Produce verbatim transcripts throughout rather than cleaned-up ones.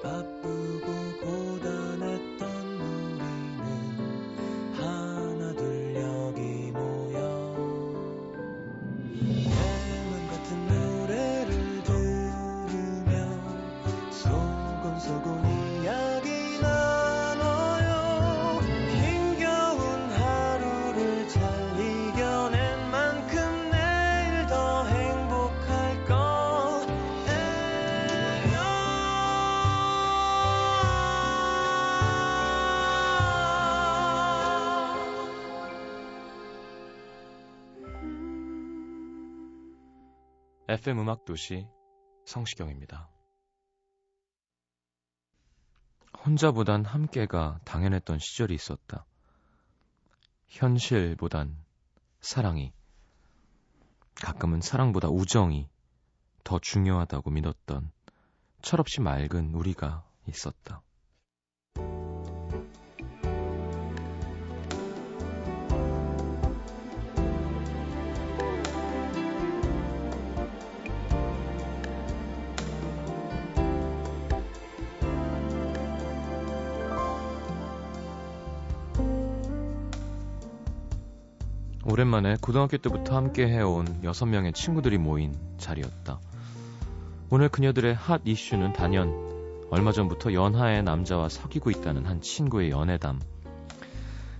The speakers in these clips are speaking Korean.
바쁘고 고단했던 우리는 하나 둘 여기 모여 해만 같은 노래를 들으며 소곤소곤 에프엠 음악도시 성시경입니다. 혼자보단 함께가 당연했던 시절이 있었다. 현실보단 사랑이, 가끔은 사랑보다 우정이 더 중요하다고 믿었던 철없이 맑은 우리가 있었다. 오랜만에 고등학교 때부터 함께 해온 여섯 명의 친구들이 모인 자리였다. 오늘 그녀들의 핫 이슈는 단연 얼마 전부터 연하의 남자와 사귀고 있다는 한 친구의 연애담.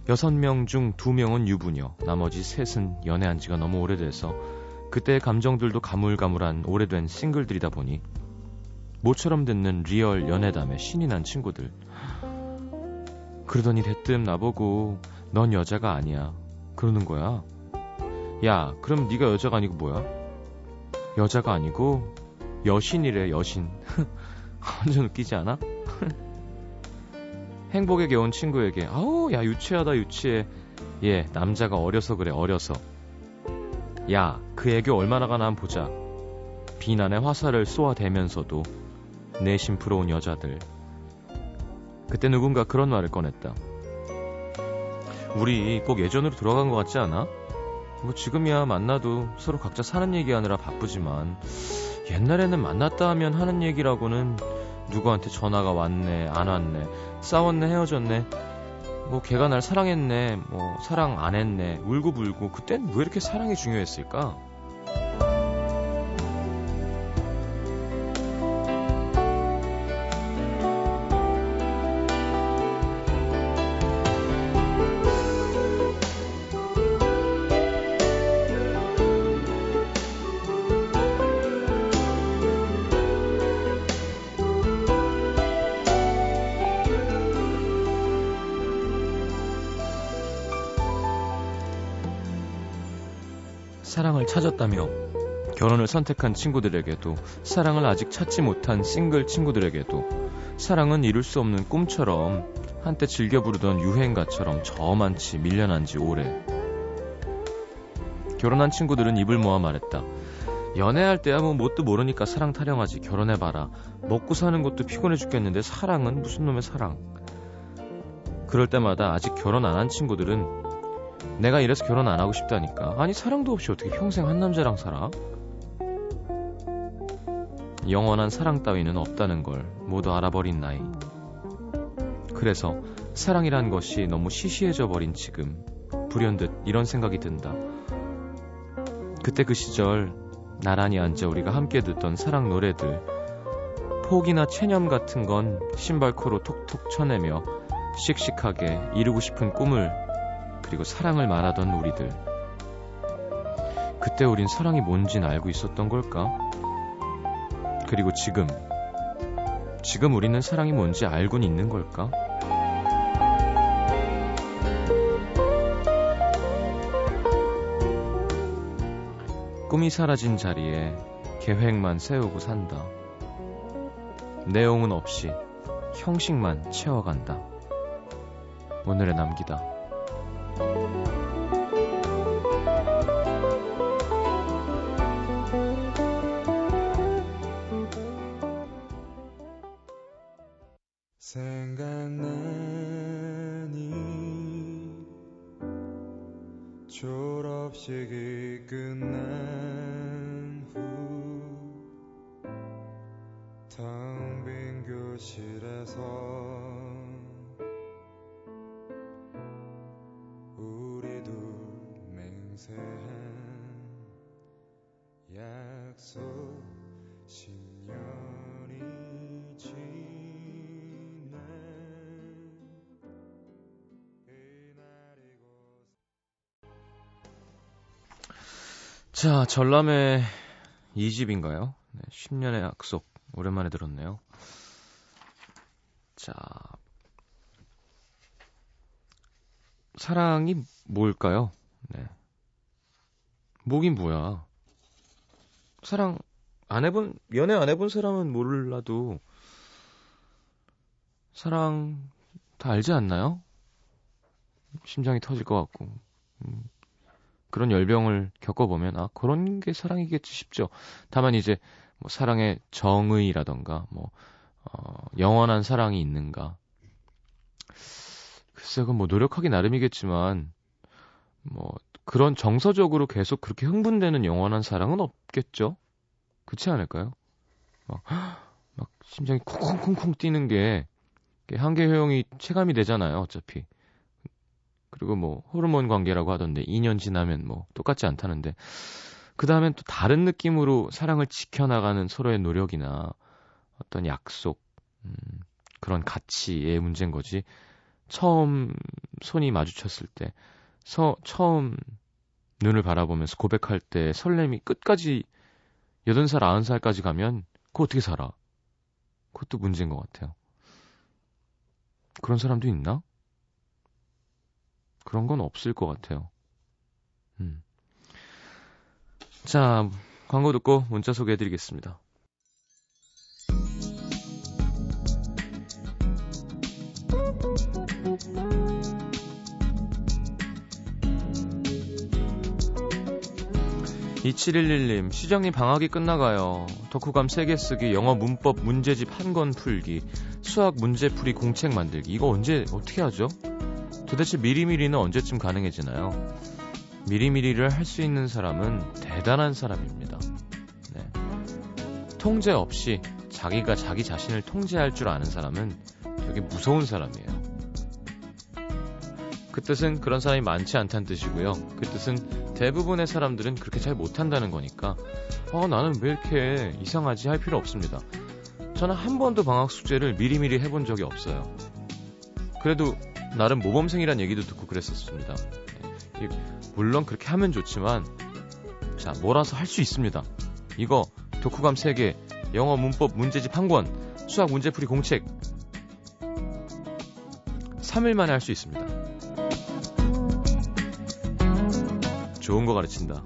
여섯 명 중 두 명은 유부녀, 나머지 셋은 연애한 지가 너무 오래돼서 그때의 감정들도 가물가물한 오래된 싱글들이다 보니 모처럼 듣는 리얼 연애담에 신이 난 친구들. 그러더니 대뜸 나보고 넌 여자가 아니야. 그러는 거야. 야, 그럼 네가 여자가 아니고 뭐야? 여자가 아니고 여신이래, 여신. 완전 웃기지 않아? 행복에 겨운 친구에게 아우, 야, 유치하다, 유치해. 예, 남자가 어려서 그래, 어려서. 야, 그 애교 얼마나 가나 한번 보자. 비난의 화살을 쏘아대면서도 내심 부러운 여자들. 그때 누군가 그런 말을 꺼냈다. 우리 꼭 예전으로 돌아간 것 같지 않아? 뭐 지금이야 만나도 서로 각자 사는 얘기하느라 바쁘지만 옛날에는 만났다 하면 하는 얘기라고는 누구한테 전화가 왔네, 안 왔네, 싸웠네, 헤어졌네, 뭐 걔가 날 사랑했네, 뭐 사랑 안 했네, 울고불고 그땐 왜 이렇게 사랑이 중요했을까? 사랑을 찾았다며 결혼을 선택한 친구들에게도, 사랑을 아직 찾지 못한 싱글 친구들에게도, 사랑은 이룰 수 없는 꿈처럼, 한때 즐겨 부르던 유행가처럼 저만치 밀려난 지 오래. 결혼한 친구들은 입을 모아 말했다. 연애할 때야 뭐 뭣도 모르니까 사랑 타령하지, 결혼해봐라. 먹고 사는 것도 피곤해 죽겠는데 사랑은 무슨 놈의 사랑. 그럴 때마다 아직 결혼 안 한 친구들은 내가 이래서 결혼 안 하고 싶다니까. 아니, 사랑도 없이 어떻게 평생 한 남자랑 살아? 영원한 사랑 따위는 없다는 걸 모두 알아버린 나이. 그래서 사랑이란 것이 너무 시시해져 버린 지금 불현듯 이런 생각이 든다. 그때 그 시절 나란히 앉아 우리가 함께 듣던 사랑 노래들, 포기나 체념 같은 건 신발코로 톡톡 쳐내며 씩씩하게 이루고 싶은 꿈을, 그리고 사랑을 말하던 우리들. 그때 우린 사랑이 뭔진 알고 있었던 걸까? 그리고 지금 지금 우리는 사랑이 뭔지 알고는 있는 걸까? 꿈이 사라진 자리에 계획만 세우고 산다. 내용은 없이 형식만 채워간다. 오늘의 남기다. 생각나니 졸업식이 끝난 후 텅 빈 교실에서 우리 둘 맹세한 약속 십 년이 지난 이날이고. 자, 전람회 이 집인가요? 네, 십 년의 약속 오랜만에 들었네요. 자, 사랑이 뭘까요? 네. 뭐긴 뭐야. 사랑 안 해본, 연애 안 해본 사람은 몰라도 사랑 다 알지 않나요? 심장이 터질 것 같고. 음, 그런 열병을 겪어보면 아, 그런 게 사랑이겠지 싶죠. 다만 이제 뭐 사랑의 정의라던가 뭐 어, 영원한 사랑이 있는가, 글쎄 그건 뭐 노력하기 나름이겠지만 뭐 그런 정서적으로 계속 그렇게 흥분되는 영원한 사랑은 없겠죠? 그렇지 않을까요? 막, 막 심장이 쿵쿵쿵쿵 뛰는 게 한계 효용이 체감이 되잖아요, 어차피. 그리고 뭐 호르몬 관계라고 하던데 이 년 지나면 뭐 똑같지 않다는데, 그 다음엔 또 다른 느낌으로 사랑을 지켜나가는 서로의 노력이나 어떤 약속, 음, 그런 가치의 문제인 거지. 처음 손이 마주쳤을 때, 서, 처음 눈을 바라보면서 고백할 때 설렘이 끝까지 여든 살, 아흔 살까지 가면 그거 어떻게 살아? 그것도 문제인 것 같아요. 그런 사람도 있나? 그런 건 없을 것 같아요. 음. 자, 광고 듣고 문자 소개해드리겠습니다. 이칠일일 님, 시장님 방학이 끝나가요. 덕후감 세 개 쓰기, 영어 문법 문제집 한 권 풀기, 수학 문제풀이 공책 만들기. 이거 언제 어떻게 하죠? 도대체 미리미리는 언제쯤 가능해지나요? 미리미리를 할 수 있는 사람은 대단한 사람입니다. 네. 통제 없이 자기가 자기 자신을 통제할 줄 아는 사람은 되게 무서운 사람이에요. 그 뜻은 그런 사람이 많지 않다는 뜻이고요. 그 뜻은 대부분의 사람들은 그렇게 잘 못한다는 거니까 아, 나는 왜 이렇게 이상하지 할 필요 없습니다. 저는 한 번도 방학 숙제를 미리미리 해본 적이 없어요. 그래도 나름 모범생이란 얘기도 듣고 그랬었습니다. 물론 그렇게 하면 좋지만 자, 몰아서 할 수 있습니다. 이거 독후감 세 개, 영어 문법 문제집 한 권, 수학 문제풀이 공책 삼 일 만에 할 수 있습니다. 좋은 거 가르친다.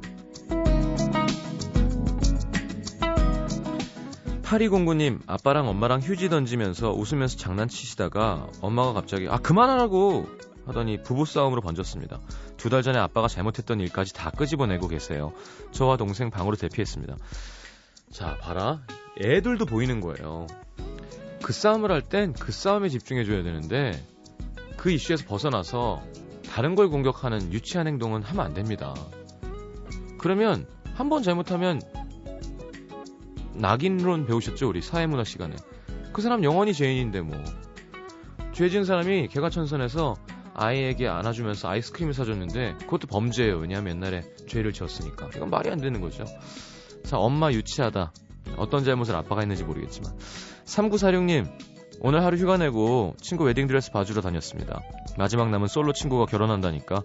팔이공구 님, 아빠랑 엄마랑 휴지 던지면서 웃으면서 장난치시다가 엄마가 갑자기 아 그만하라고 하더니 부부싸움으로 번졌습니다. 두 달 전에 아빠가 잘못했던 일까지 다 끄집어내고 계세요. 저와 동생 방으로 대피했습니다. 자, 봐라. 애들도 보이는 거예요. 그 싸움을 할 땐 그 싸움에 집중해줘야 되는데 그 이슈에서 벗어나서 다른 걸 공격하는 유치한 행동은 하면 안 됩니다. 그러면 한 번 잘못하면 낙인론 배우셨죠? 우리 사회문화 시간에. 그 사람 영원히 죄인인데 뭐. 죄 지은 사람이 개과천선해서 아이에게 안아주면서 아이스크림을 사줬는데 그것도 범죄예요. 왜냐하면 옛날에 죄를 지었으니까. 이건 말이 안 되는 거죠. 자, 엄마 유치하다. 어떤 잘못을 아빠가 했는지 모르겠지만. 삼구사육 님. 오늘 하루 휴가 내고 친구 웨딩드레스 봐주러 다녔습니다. 마지막 남은 솔로 친구가 결혼한다니까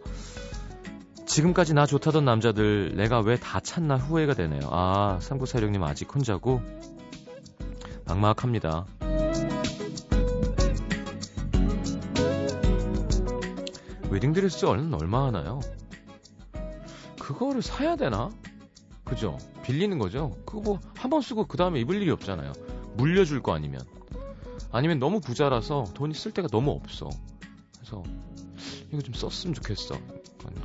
지금까지 나 좋다던 남자들 내가 왜 다 찾나 후회가 되네요. 아, 삼구사육 님 아직 혼자고? 막막합니다. 웨딩드레스 얼마 하나요? 그거를 사야 되나? 그죠? 빌리는 거죠? 그거 뭐 한 번 쓰고 그 다음에 입을 일이 없잖아요. 물려줄 거 아니면. 아니면 너무 부자라서 돈이 쓸 데가 너무 없어. 그래서 이거 좀 썼으면 좋겠어.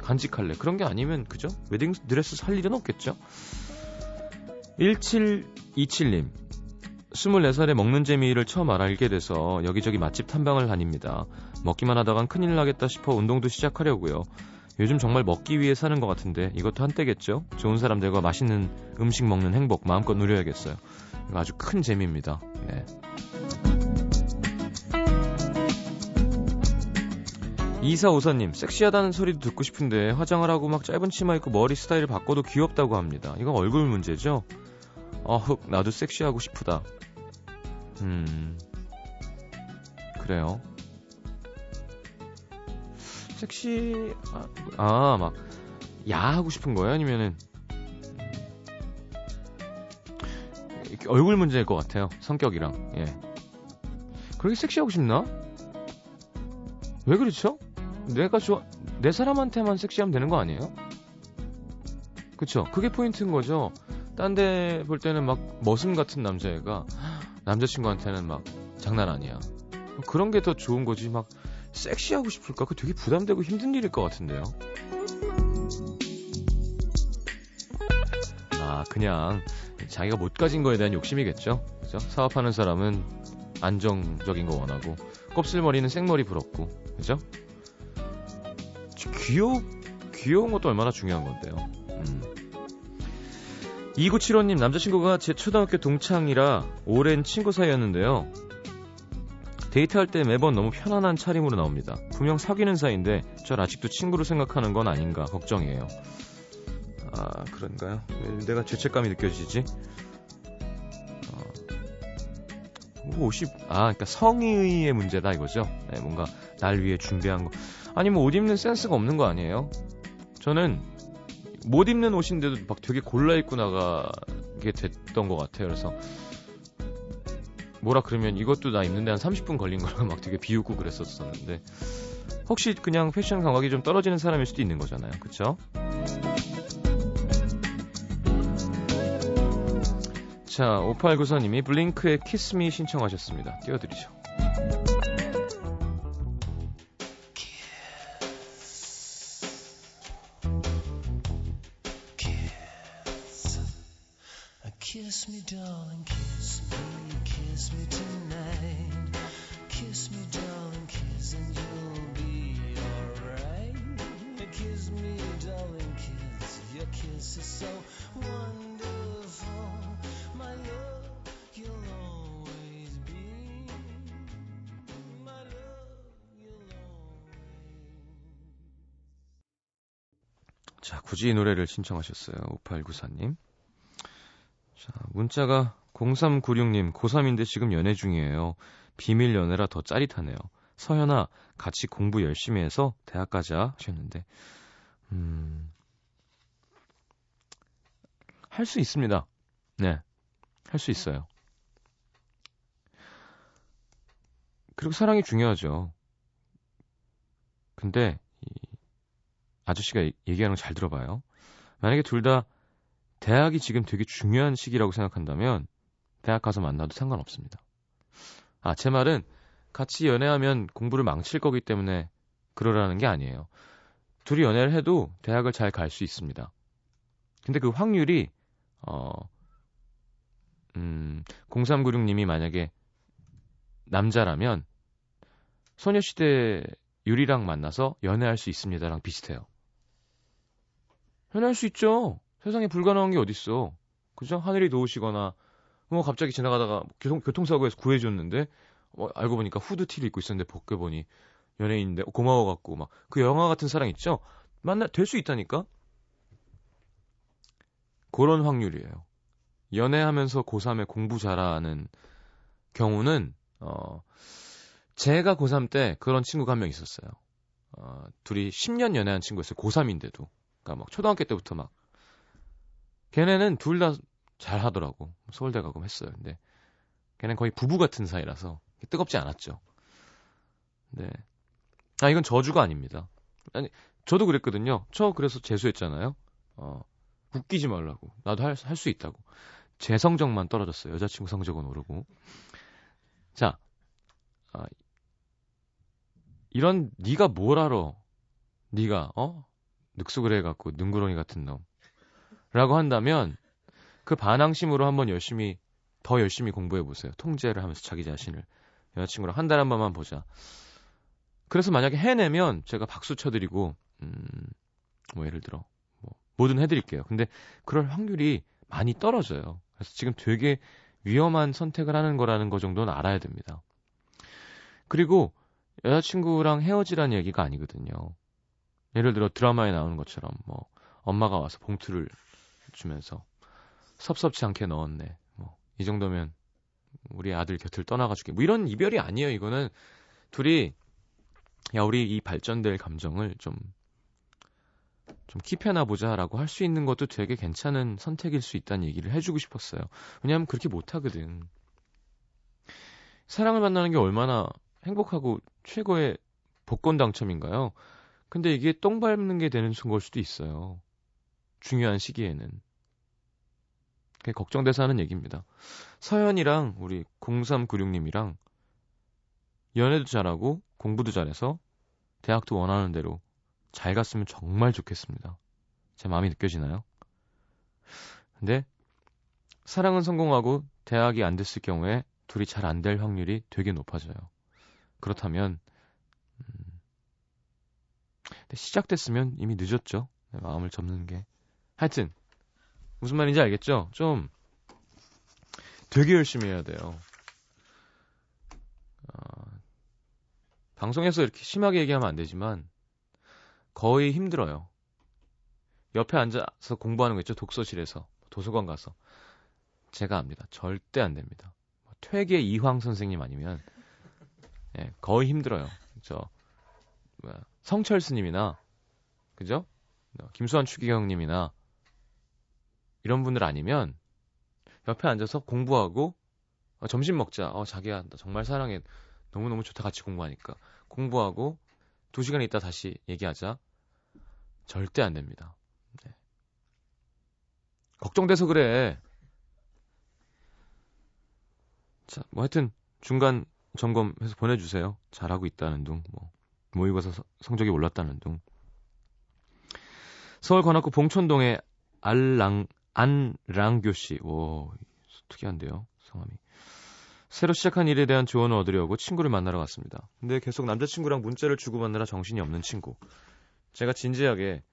간직할래. 그런 게 아니면 그죠? 웨딩 드레스 살 일은 없겠죠? 일칠이칠 님. 스물네 살에 먹는 재미를 처음 알게 돼서 여기저기 맛집 탐방을 다닙니다. 먹기만 하다간 큰일 나겠다 싶어 운동도 시작하려고요. 요즘 정말 먹기 위해 사는 것 같은데 이것도 한때겠죠? 좋은 사람들과 맛있는 음식 먹는 행복 마음껏 누려야겠어요. 이거 아주 큰 재미입니다. 네. 이사오사님, 섹시하다는 소리도 듣고 싶은데 화장을 하고 막 짧은 치마 입고 머리 스타일을 바꿔도 귀엽다고 합니다. 이건 얼굴 문제죠? 어흑, 나도 섹시하고 싶다. 음... 그래요. 섹시... 아, 막 야하고 싶은 거예요? 아니면은... 얼굴 문제일 것 같아요. 성격이랑. 예. 그렇게 섹시하고 싶나? 왜 그렇죠? 내가 좋아... 내 사람한테만 섹시하면 되는 거 아니에요? 그쵸? 그게 포인트인 거죠. 딴 데 볼 때는 막 머슴 같은 남자애가 남자친구한테는 막 장난 아니야. 그런 게 더 좋은 거지. 막 섹시하고 싶을까? 그거 되게 부담되고 힘든 일일 것 같은데요. 아, 그냥 자기가 못 가진 거에 대한 욕심이겠죠. 그죠? 사업하는 사람은 안정적인 거 원하고 곱슬머리는 생머리 부럽고. 그죠? 귀여, 귀여운 것도 얼마나 중요한 건데요. 음. 이구칠오님, 남자친구가 제 초등학교 동창이라 오랜 친구 사이였는데요. 데이트할 때 매번 너무 편안한 차림으로 나옵니다. 분명 사귀는 사이인데 전 아직도 친구로 생각하는 건 아닌가 걱정이에요. 아, 그런가요? 왜 내가 죄책감이 느껴지지? 어, 뭐 옷이... 아, 그러니까 성의의 문제다 이거죠? 네, 뭔가 날 위해 준비한 거... 아니, 뭐 옷 입는 센스가 없는 거 아니에요? 저는 못 입는 옷인데도 막 되게 골라 입고 나가게 됐던 것 같아요. 그래서... 뭐라 그러면 이것도 나 입는데 한 삼십 분 걸린 거라고 막 되게 비웃고 그랬었었는데, 혹시 그냥 패션 감각이 좀 떨어지는 사람일 수도 있는 거잖아요. 그쵸? 자, 오팔구사님이 블링크의 키스미 신청하셨습니다. 띄워드리죠. Kiss, kiss me darling, kiss me. Kiss me tonight, kiss me darling, kiss and you'll be alright. Kiss me darling, kiss, your kiss is so wonderful. My love, you'll always be, my love, you'll always. 자, 굳이 이 노래를 신청하셨어요, 오팔구사님. 자, 문자가 공삼구육님, 고삼인데 지금 연애 중이에요. 비밀 연애라 더 짜릿하네요. 서현아, 같이 공부 열심히 해서 대학 가자 하셨는데, 음, 할 수 있습니다. 네, 할 수 있어요. 그리고 사랑이 중요하죠. 근데 이 아저씨가 얘기하는 거 잘 들어봐요. 만약에 둘 다 대학이 지금 되게 중요한 시기라고 생각한다면 대학 가서 만나도 상관없습니다. 아, 제 말은 같이 연애하면 공부를 망칠 거기 때문에 그러라는 게 아니에요. 둘이 연애를 해도 대학을 잘 갈 수 있습니다. 근데 그 확률이 어, 음, 공삼구육님이 만약에 남자라면 소녀시대 유리랑 만나서 연애할 수 있습니다랑 비슷해요. 연애할 수 있죠. 세상에 불가능한 게 어딨어. 그죠? 하늘이 도우시거나 뭐 갑자기 지나가다가 교통, 교통사고에서 구해줬는데 어, 알고 보니까 후드티를 입고 있었는데 벗겨보니 연예인인데 고마워갖고 막 그 영화 같은 사랑 있죠? 만나 될 수 있다니까? 그런 확률이에요. 연애하면서 고삼에 공부 잘하는 경우는 어, 제가 고삼 때 그런 친구가 한 명 있었어요. 어, 둘이 십 년 연애한 친구였어요. 고삼인데도. 그러니까 막 초등학교 때부터 막 걔네는 둘 다 잘하더라고. 서울대 가고 했어요. 근데 걔는 거의 부부 같은 사이라서 뜨겁지 않았죠. 네. 아, 이건 저주가 아닙니다. 아니, 저도 그랬거든요. 저 그래서 재수했잖아요. 어, 웃기지 말라고. 나도 할, 할 수 있다고. 제 성적만 떨어졌어요. 여자친구 성적은 오르고. 자, 아, 이런 네가 뭘 알아? 네가 어? 늑숙을 해갖고 능구렁이 같은 놈. 라고 한다면 그 반항심으로 한번 열심히 더 열심히 공부해보세요. 통제를 하면서 자기 자신을. 여자친구랑 한 달 한 번만 보자. 그래서 만약에 해내면 제가 박수 쳐드리고 음, 뭐 예를 들어 뭐 뭐든 해드릴게요. 근데 그럴 확률이 많이 떨어져요. 그래서 지금 되게 위험한 선택을 하는 거라는 거 정도는 알아야 됩니다. 그리고 여자친구랑 헤어지라는 얘기가 아니거든요. 예를 들어 드라마에 나오는 것처럼 뭐 엄마가 와서 봉투를 주면서 섭섭치 않게 넣었네. 뭐 이 정도면 우리 아들 곁을 떠나가줄게. 뭐 이런 이별이 아니에요. 이거는 둘이 야 우리 이 발전될 감정을 좀 좀 킵해나 보자라고 할 수 있는 것도 되게 괜찮은 선택일 수 있다는 얘기를 해주고 싶었어요. 왜냐하면 그렇게 못하거든. 사랑을 만나는 게 얼마나 행복하고 최고의 복권 당첨인가요? 근데 이게 똥 밟는 게 되는 걸 수도 있어요. 중요한 시기에는. 그게 걱정돼서 하는 얘기입니다. 서현이랑 우리 공삼구육님이랑 연애도 잘하고 공부도 잘해서 대학도 원하는 대로 잘 갔으면 정말 좋겠습니다. 제 마음이 느껴지나요? 근데 사랑은 성공하고 대학이 안 됐을 경우에 둘이 잘 안 될 확률이 되게 높아져요. 그렇다면 음, 시작됐으면 이미 늦었죠. 마음을 접는 게. 하여튼 무슨 말인지 알겠죠? 좀 되게 열심히 해야 돼요. 어, 방송에서 이렇게 심하게 얘기하면 안 되지만 거의 힘들어요. 옆에 앉아서 공부하는 거 있죠? 독서실에서, 도서관 가서. 제가 압니다. 절대 안 됩니다. 퇴계 이황 선생님 아니면 예, 거의 힘들어요. 저 뭐야, 성철 스님이나 그죠? 김수환 추기경님이나 이런 분들 아니면 옆에 앉아서 공부하고 어, 점심 먹자. 어, 자기야 나 정말 사랑해. 너무너무 좋다 같이 공부하니까. 공부하고 두 시간 있다 다시 얘기하자. 절대 안 됩니다. 네. 걱정돼서 그래. 자, 뭐 하여튼 중간 점검해서 보내주세요. 잘하고 있다는 둥, 뭐 모의고사 서, 성적이 올랐다는 둥. 서울 관악구 봉천동의 알랑 안랑교 씨, 오 특이한데요 성함이. 새로 시작한 일에 대한 조언을 얻으려고 친구를 만나러 갔습니다. 근데 계속 남자친구랑 문자를 주고받느라 정신이 없는 친구. 제가 진지하게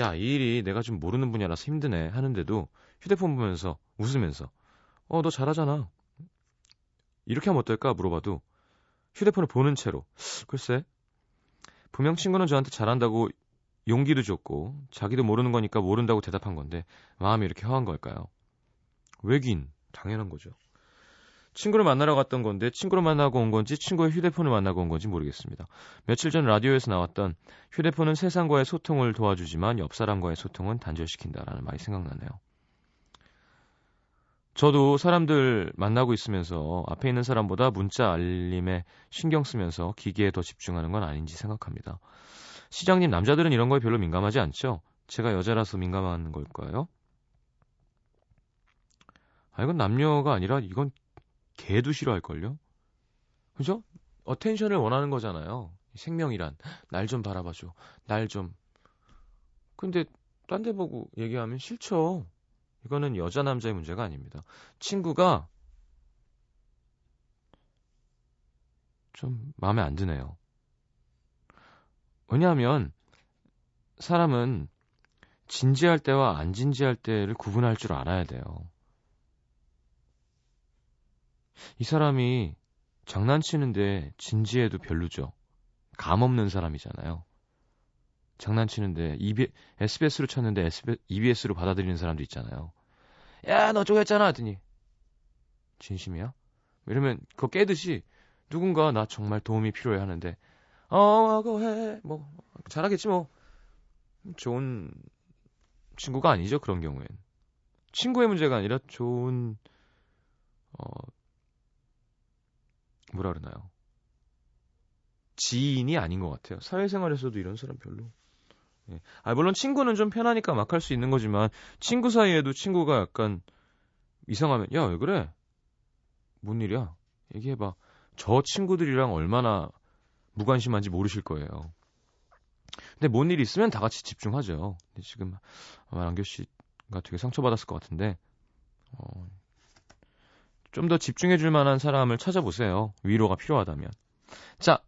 야, 이 일이 내가 좀 모르는 분야라서 힘드네 하는데도 휴대폰 보면서 웃으면서 어, 너 잘하잖아. 이렇게 하면 어떨까 물어봐도 휴대폰을 보는 채로 글쎄 분명 친구는 저한테 잘한다고 용기도 줬고 자기도 모르는 거니까 모른다고 대답한 건데 마음이 이렇게 허한 걸까요? 왜긴 당연한 거죠. 친구를 만나러 갔던 건데 친구를 만나고 온 건지 친구의 휴대폰을 만나고 온 건지 모르겠습니다. 며칠 전 라디오에서 나왔던 휴대폰은 세상과의 소통을 도와주지만 옆 사람과의 소통은 단절시킨다라는 말이 생각나네요. 저도 사람들 만나고 있으면서 앞에 있는 사람보다 문자 알림에 신경 쓰면서 기기에 더 집중하는 건 아닌지 생각합니다. 시장님, 남자들은 이런 거에 별로 민감하지 않죠? 제가 여자라서 민감한 걸까요? 아, 이건 남녀가 아니라 이건 개도 싫어할걸요? 그죠? 어텐션을 원하는 거잖아요. 생명이란. 날 좀 바라봐줘. 날 좀. 근데 딴 데 보고 얘기하면 싫죠. 이거는 여자 남자의 문제가 아닙니다. 친구가 좀 마음에 안 드네요. 왜냐하면 사람은 진지할 때와 안 진지할 때를 구분할 줄 알아야 돼요. 이 사람이 장난치는데 진지해도 별로죠. 감 없는 사람이잖아요. 장난치는데 이비, 에스비에스로 쳤는데 이비에스로 받아들이는 사람도 있잖아요. 야, 너 저거 했잖아 하더니 진심이야? 이러면 그거 깨듯이 누군가 나 정말 도움이 필요해 하는데 어, 하고 해. 뭐 잘하겠지 뭐. 좋은 친구가 아니죠. 그런 경우엔. 친구의 문제가 아니라 좋은 어 뭐라 그러나요? 지인이 아닌 것 같아요. 사회생활에서도 이런 사람 별로. 예. 아, 물론 친구는 좀 편하니까 막 할 수 있는 거지만 친구 사이에도 친구가 약간 이상하면 야, 왜 그래? 뭔 일이야? 얘기해봐. 저 친구들이랑 얼마나 무관심한지 모르실 거예요. 근데 뭔 일이 있으면 다 같이 집중하죠. 근데 지금 아마 안교 씨가 되게 상처받았을 것 같은데 어, 좀 더 집중해줄 만한 사람을 찾아보세요. 위로가 필요하다면. 자,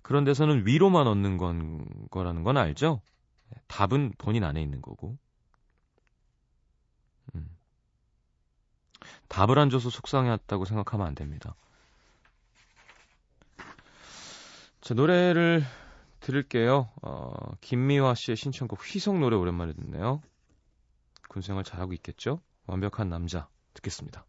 그런 데서는 위로만 얻는 건, 거라는 건 알죠? 답은 본인 안에 있는 거고. 음. 답을 안 줘서 속상해했다고 생각하면 안 됩니다. 자, 노래를 들을게요. 어, 김미화 씨의 신청곡 휘성 노래 오랜만에 듣네요. 군생활 잘하고 있겠죠? 완벽한 남자 듣겠습니다.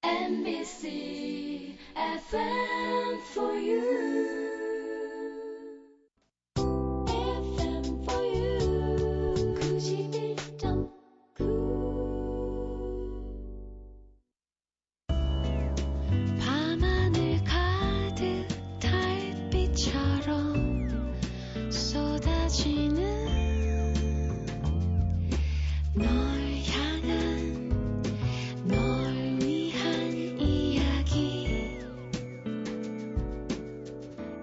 엔비씨 에프엠 for you. 에프엠 for you. 구십일 점 구. 밤하늘 가득 달빛처럼 쏟아지는 너.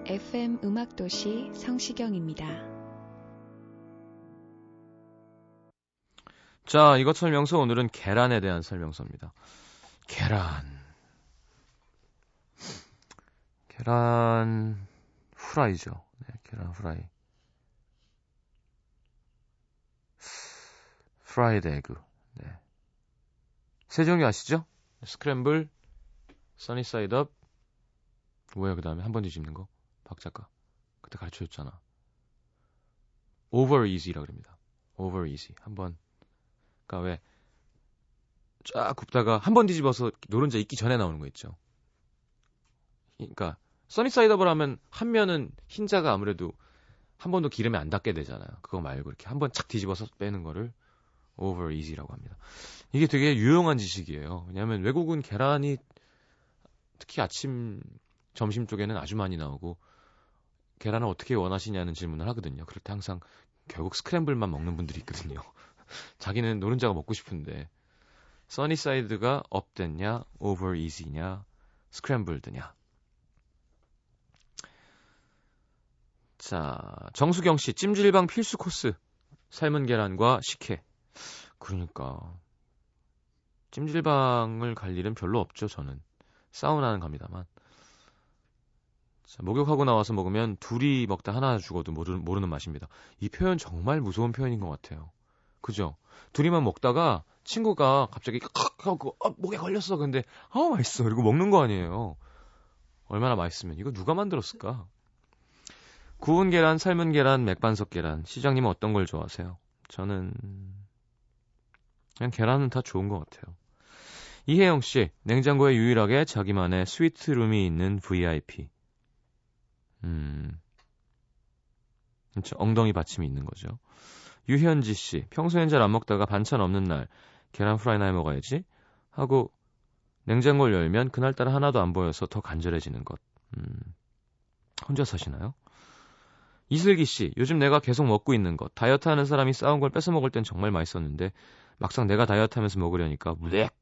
에프엠 음악도시 성시경입니다. 자, 이것 설명서 오늘은 계란에 대한 설명서입니다. 계란. 계란 후라이죠. 네, 계란 후라이. 프라이드 에그. 네. 세 종류 아시죠? 스크램블, 써니사이드 업. 뭐야, 그 다음에 한 번 뒤집는 거? 박 작가 그때 가르쳐줬잖아. Over easy라고 그럽니다. Over easy 한번, 그러니까 왜 쫙 굽다가 한번 뒤집어서 노른자 익기 전에 나오는 거 있죠. 그러니까 써니사이드업을 하면 한 면은 흰자가 아무래도 한 번도 기름에 안 닿게 되잖아요. 그거 말고 이렇게 한번 착 뒤집어서 빼는 거를 Over easy라고 합니다. 이게 되게 유용한 지식이에요. 왜냐하면 외국은 계란이 특히 아침 점심 쪽에는 아주 많이 나오고, 계란을 어떻게 원하시냐는 질문을 하거든요. 그럴 때 항상 결국 스크램블만 먹는 분들이 있거든요. 자기는 노른자가 먹고 싶은데, 써니사이드가 업됐냐, 오버이지냐, 스크램블드냐. 자, 정수경씨 찜질방 필수 코스 삶은 계란과 식혜. 그러니까 찜질방을 갈 일은 별로 없죠. 저는 사우나는 갑니다만. 자, 목욕하고 나와서 먹으면 둘이 먹다 하나 죽어도 모르는, 모르는 맛입니다. 이 표현 정말 무서운 표현인 것 같아요. 그죠? 둘이만 먹다가 친구가 갑자기 하고 어, 목에 걸렸어. 근데 아우 맛있어. 그리고 먹는 거 아니에요. 얼마나 맛있으면. 이거 누가 만들었을까? 구운 계란, 삶은 계란, 맥반석 계란. 시장님은 어떤 걸 좋아하세요? 저는 그냥 계란은 다 좋은 것 같아요. 이혜영 씨, 냉장고에 유일하게 자기만의 스위트룸이 있는 브이아이피. 음, 진짜 엉덩이 받침이 있는 거죠. 유현지 씨, 평소엔 잘 안 먹다가 반찬 없는 날 계란 프라이나 해 먹어야지 하고 냉장고를 열면 그날따라 하나도 안 보여서 더 간절해지는 것. 음, 혼자 사시나요? 이슬기 씨, 요즘 내가 계속 먹고 있는 것. 다이어트하는 사람이 싸운 걸 뺏어 먹을 땐 정말 맛있었는데 막상 내가 다이어트하면서 먹으려니까 블랙.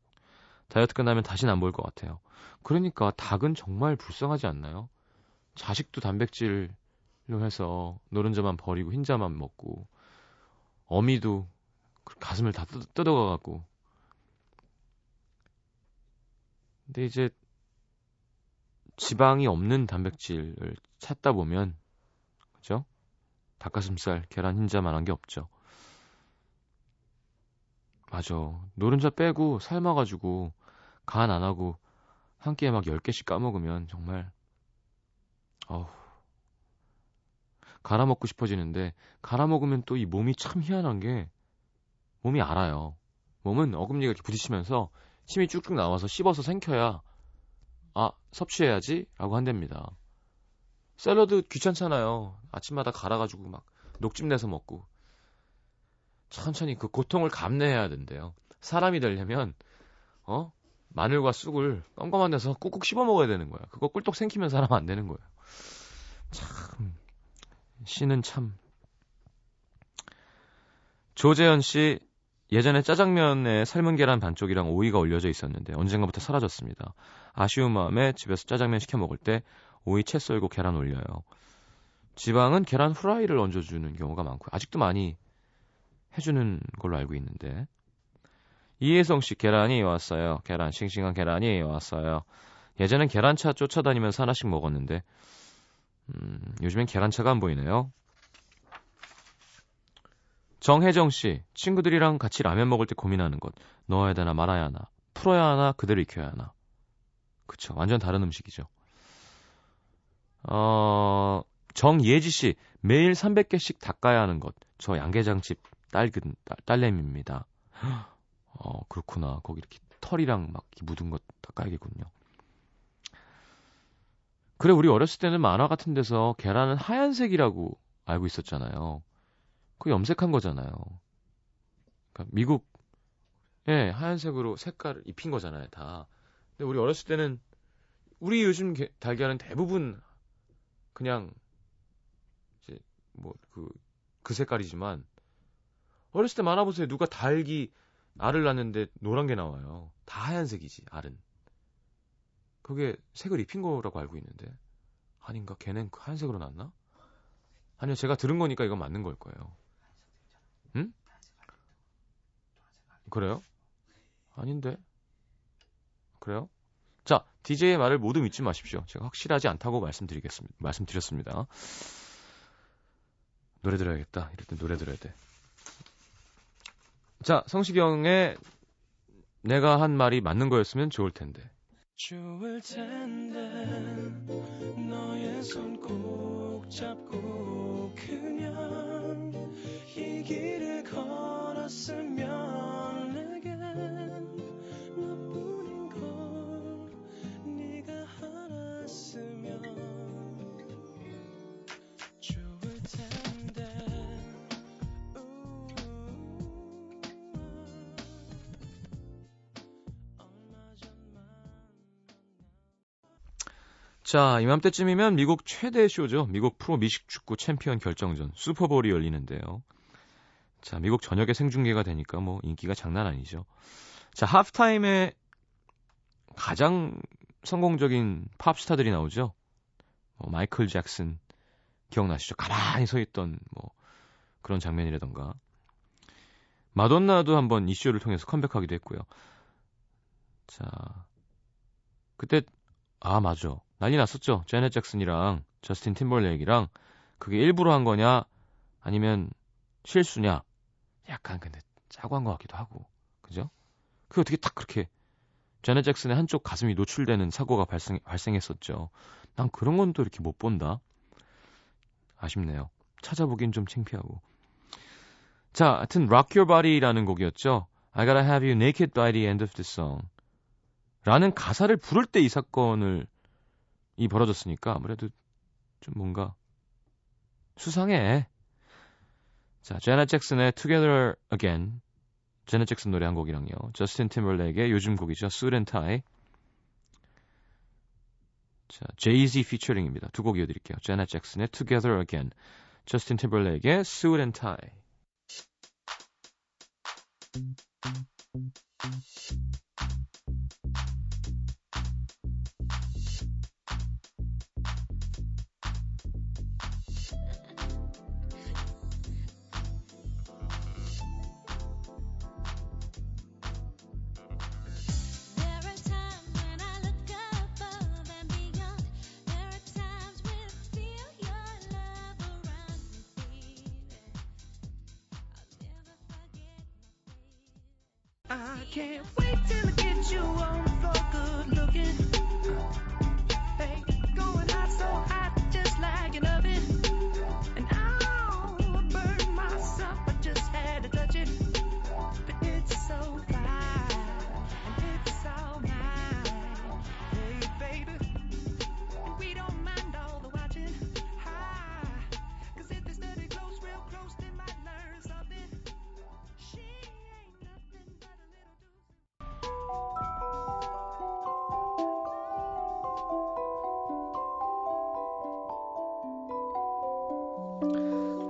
다이어트 끝나면 다시는 안 보일 것 같아요. 그러니까 닭은 정말 불쌍하지 않나요? 자식도 단백질로 해서 노른자만 버리고 흰자만 먹고, 어미도 가슴을 다 뜯어가갖고. 근데 이제 지방이 없는 단백질을 찾다 보면, 그죠? 닭가슴살, 계란 흰자만 한 게 없죠. 맞아. 노른자 빼고 삶아가지고 간 안 하고 한 끼에 막 열 개씩 까먹으면 정말 어우, 갈아먹고 싶어지는데, 갈아먹으면 또 이 몸이 참 희한한 게, 몸이 알아요. 몸은 어금니가 이렇게 부딪히면서 침이 쭉쭉 나와서 씹어서 생켜야, 아, 섭취해야지? 라고 한답니다. 샐러드 귀찮잖아요. 아침마다 갈아가지고 막 녹즙내서 먹고. 천천히 그 고통을 감내해야 된대요. 사람이 되려면, 어? 마늘과 쑥을 껌껌한 데서 꾹꾹 씹어 먹어야 되는 거야. 그거 꿀떡 생기면 사람 안 되는 거예요. 참, 씨는 참 조재현 씨, 예전에 짜장면에 삶은 계란 반쪽이랑 오이가 올려져 있었는데 언젠가부터 사라졌습니다. 아쉬운 마음에 집에서 짜장면 시켜 먹을 때 오이 채 썰고 계란 올려요. 지방은 계란 후라이를 얹어주는 경우가 많고요. 아직도 많이 해주는 걸로 알고 있는데. 이혜성 씨, 계란이 왔어요. 계란, 싱싱한 계란이 왔어요. 예전엔 계란차 쫓아다니면서 하나씩 먹었는데 음, 요즘엔 계란차가 안 보이네요. 정혜정 씨, 친구들이랑 같이 라면 먹을 때 고민하는 것. 넣어야 되나 말아야 하나, 풀어야 하나 그대로 익혀야 하나. 그쵸, 완전 다른 음식이죠. 어... 정예지 씨, 매일 삼백 개씩 닦아야 하는 것. 저 양계장집 딸, 딸내미입니다. 어, 그렇구나. 거기 이렇게 털이랑 막 묻은 것 닦아야겠군요. 그래, 우리 어렸을 때는 만화 같은 데서 계란은 하얀색이라고 알고 있었잖아요. 그게 염색한 거잖아요. 그러니까 미국, 예, 하얀색으로 색깔을 입힌 거잖아요, 다. 근데 우리 어렸을 때는, 우리 요즘 게, 달걀은 대부분 그냥 뭐 그 그 색깔이지만, 어렸을 때 만화 보세요. 누가 닭이 알을 낳는데 노란 게 나와요. 다 하얀색이지, 알은. 그게 색을 입힌 거라고 알고 있는데 아닌가? 걔는 하얀색으로 났나? 아니요, 제가 들은 거니까 이건 맞는 걸 거예요. 응? 그래요? 아닌데? 그래요? 자, 디제이의 말을 모두 믿지 마십시오. 제가 확실하지 않다고 말씀드리겠습니다. 말씀드렸습니다. 노래 들어야겠다. 이럴 땐 노래 들어야 돼. 자, 성시경의 내가 한 말이 맞는 거였으면 좋을 텐데. 좋을 텐데 너의 손 꼭 잡고 그냥 이 길을 걸었으면 내겐 너뿐인 걸 네가 알았으면. 자, 이맘때쯤이면 미국 최대 쇼죠. 미국 프로 미식축구 챔피언 결정전 슈퍼볼이 열리는데요. 자, 미국 전역에 생중계가 되니까 뭐 인기가 장난 아니죠. 자, 하프타임에 가장 성공적인 팝스타들이 나오죠. 뭐, 마이클 잭슨 기억나시죠? 가만히 서있던 뭐 그런 장면이라던가. 마돈나도 한번 이 쇼를 통해서 컴백하기도 했고요. 자, 그때 아 맞아, 난리 났었죠. 제넷 잭슨이랑 저스틴 팀벌레이크랑. 그게 일부러 한 거냐 아니면 실수냐, 약간 근데 짜고 한 것 같기도 하고, 그죠? 그게 어떻게 딱 그렇게 제넷 잭슨의 한쪽 가슴이 노출되는 사고가 발생, 발생했었죠. 난 그런 건 또 이렇게 못 본다. 아쉽네요. 찾아보긴 좀 창피하고. 자, 하여튼 Rock Your Body라는 곡이었죠. I gotta have you naked by the end of this song 라는 가사를 부를 때 이 사건을 이 벌어졌으니까 아무래도 좀 뭔가 수상해. 자, 제넷 잭슨의 Together Again, 제넷 잭슨 노래 한 곡이랑요, 저스틴 팀벌레이크의 요즘 곡이죠, Suit and Tie. 자, Jay-Z 피처링입니다. 두 곡 이어드릴게요. 제넷 잭슨의 Together Again, 저스틴 팀벌레이크의 Suit and Tie. Can't wait till I get you on the floor, good looking. Hey, going hot, so hot, just like an oven. And I'll burn myself, I just had to touch it. But it's so fine, and it's all mine. Hey, baby, and we don't mind all the watching. Hi, cause if they study close, real close, they might learn something. She ain't nothing but a little. Thank you.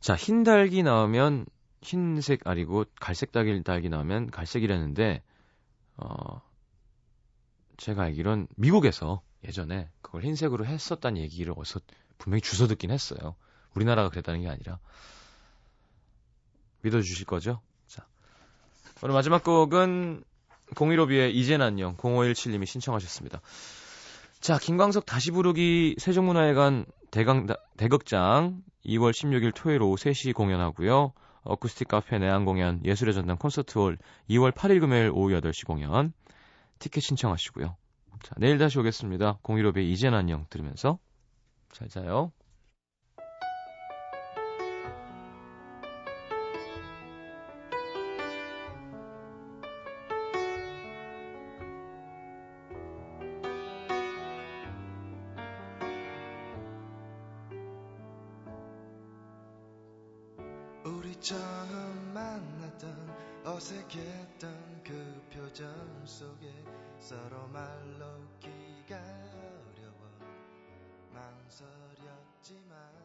자, 흰 닭이 나오면 흰색 알이고 갈색 닭이 닭이 나오면 갈색이라는데, 어, 제가 알기론 미국에서 예전에 그걸 흰색으로 했었다는 얘기를 어디서 분명히 주워 듣긴 했어요. 우리나라가 그랬다는 게 아니라. 믿어주실 거죠? 자, 오늘 마지막 곡은 공일오비의 이젠 안녕, 공오일칠님이 신청하셨습니다. 자, 김광석 다시 부르기 세종문화회관 대강, 대극장 이월 십육일 토요일 오후 세 시 공연하고요. 어쿠스틱 카페 내한 공연, 예술의 전당 콘서트홀 이월 팔일 금요일 오후 여덟 시 공연. 티켓 신청하시고요. 자, 내일 다시 오겠습니다. 공일오비 이젠 안녕 들으면서 잘 자요. 처음 만났던 어색했던 그 표정 속에 서로 말로 웃기가 어려워 망설였지만